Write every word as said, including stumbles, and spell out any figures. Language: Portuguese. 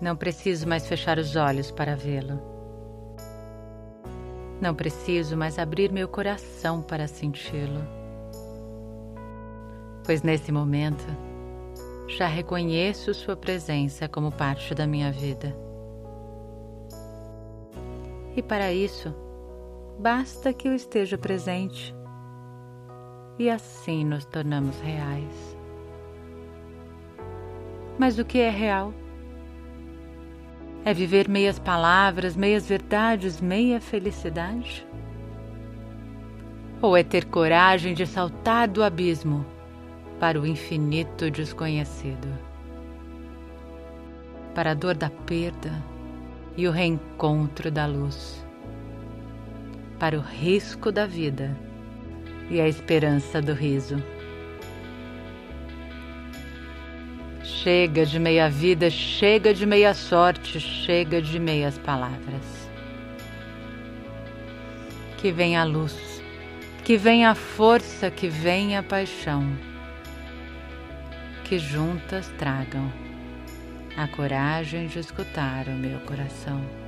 Não preciso mais fechar os olhos para vê-lo. Não preciso mais abrir meu coração para senti-lo. Pois nesse momento, já reconheço sua presença como parte da minha vida. E para isso, basta que eu esteja presente. E assim nos tornamos reais. Mas o que é real? É viver meias palavras, meias verdades, meia felicidade? Ou é ter coragem de saltar do abismo para o infinito desconhecido? Para a dor da perda e o reencontro da luz? Para o risco da vida e a esperança do riso? Chega de meia vida, chega de meia sorte, chega de meias palavras. Que venha a luz, que venha a força, que venha a paixão. Que juntas tragam a coragem de escutar o meu coração.